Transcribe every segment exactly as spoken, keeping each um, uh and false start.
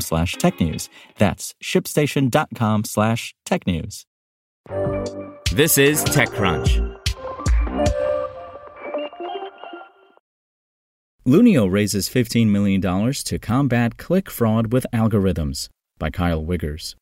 slash tech news. That's ShipStation.com slash tech news. This is TechCrunch. Lunio raises fifteen million dollars to combat click fraud with algorithms, by Kyle Wiggers.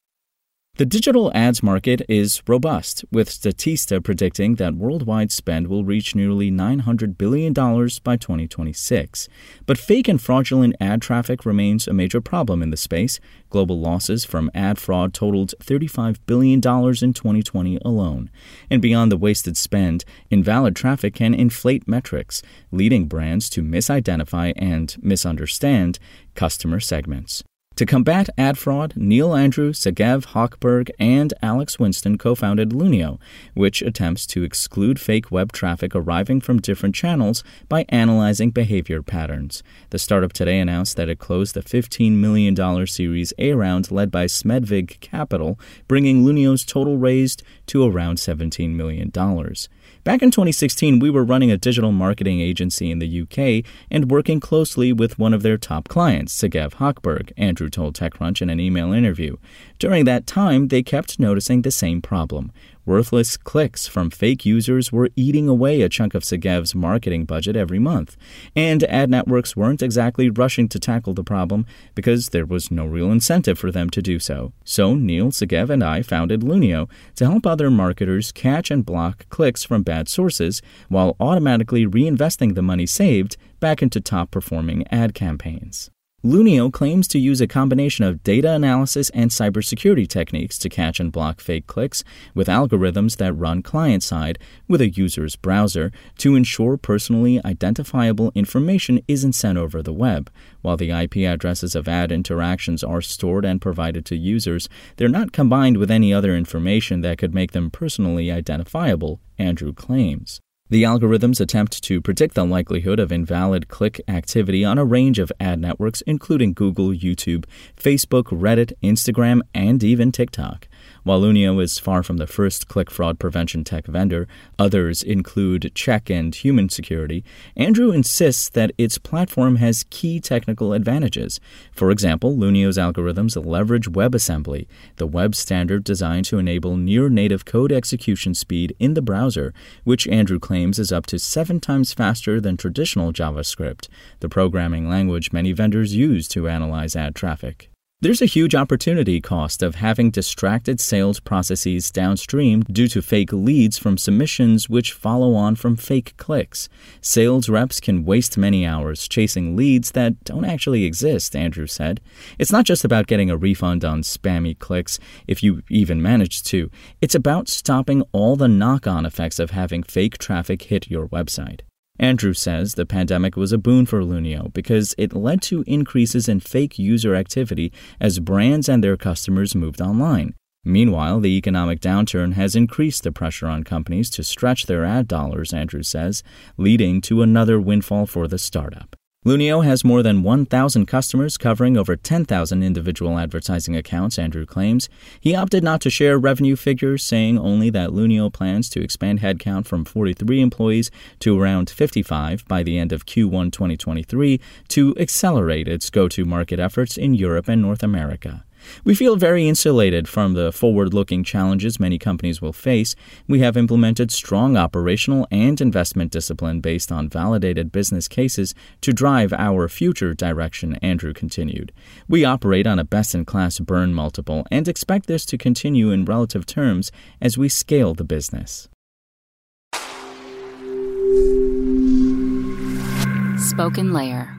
The digital ads market is robust, with Statista predicting that worldwide spend will reach nearly nine hundred billion dollars by twenty twenty-six. But fake and fraudulent ad traffic remains a major problem in the space. Global losses from ad fraud totaled thirty-five billion dollars in twenty twenty alone. And beyond the wasted spend, invalid traffic can inflate metrics, leading brands to misidentify and misunderstand customer segments. To combat ad fraud, Neal Andrew, Segev Hochberg, and Alex Winston co-founded Lunio, which attempts to exclude fake web traffic arriving from different channels by analyzing behavior patterns. The startup today announced that it closed the fifteen million dollars Series A round led by Smedvig Capital, bringing Lunio's total raised to around seventeen million dollars. Back in twenty sixteen, we were running a digital marketing agency in the U K and working closely with one of their top clients, Segev Hochberg, Andrew told TechCrunch in an email interview. During that time, they kept noticing the same problem. Worthless clicks from fake users were eating away a chunk of Segev's marketing budget every month. And ad networks weren't exactly rushing to tackle the problem because there was no real incentive for them to do so. So Neal, Segev, and I founded Lunio to help other marketers catch and block clicks from bad sources while automatically reinvesting the money saved back into top-performing ad campaigns. Lunio claims to use a combination of data analysis and cybersecurity techniques to catch and block fake clicks with algorithms that run client-side with a user's browser to ensure personally identifiable information isn't sent over the web. While the I P addresses of ad interactions are stored and provided to users, they're not combined with any other information that could make them personally identifiable, Andrew claims. The algorithms attempt to predict the likelihood of invalid click activity on a range of ad networks, including Google, YouTube, Facebook, Reddit, Instagram, and even TikTok. While Lunio is far from the first click fraud prevention tech vendor, others include Check and Human Security, Andrew insists that its platform has key technical advantages. For example, Lunio's algorithms leverage WebAssembly, the web standard designed to enable near-native code execution speed in the browser, which Andrew claims is up to seven times faster than traditional JavaScript, the programming language many vendors use to analyze ad traffic. There's a huge opportunity cost of having distracted sales processes downstream due to fake leads from submissions which follow on from fake clicks. Sales reps can waste many hours chasing leads that don't actually exist, Andrew said. It's not just about getting a refund on spammy clicks, if you even manage to. It's about stopping all the knock-on effects of having fake traffic hit your website. Andrew says the pandemic was a boon for Lunio because it led to increases in fake user activity as brands and their customers moved online. Meanwhile, the economic downturn has increased the pressure on companies to stretch their ad dollars, Andrew says, leading to another windfall for the startup. Lunio has more than one thousand customers covering over ten thousand individual advertising accounts, Andrew claims. He opted not to share revenue figures, saying only that Lunio plans to expand headcount from forty-three employees to around fifty-five by the end of Q one twenty twenty-three to accelerate its go-to-market efforts in Europe and North America. We feel very insulated from the forward-looking challenges many companies will face. We have implemented strong operational and investment discipline based on validated business cases to drive our future direction, Andrew continued. We operate on a best-in-class burn multiple and expect this to continue in relative terms as we scale the business. Spoken Layer.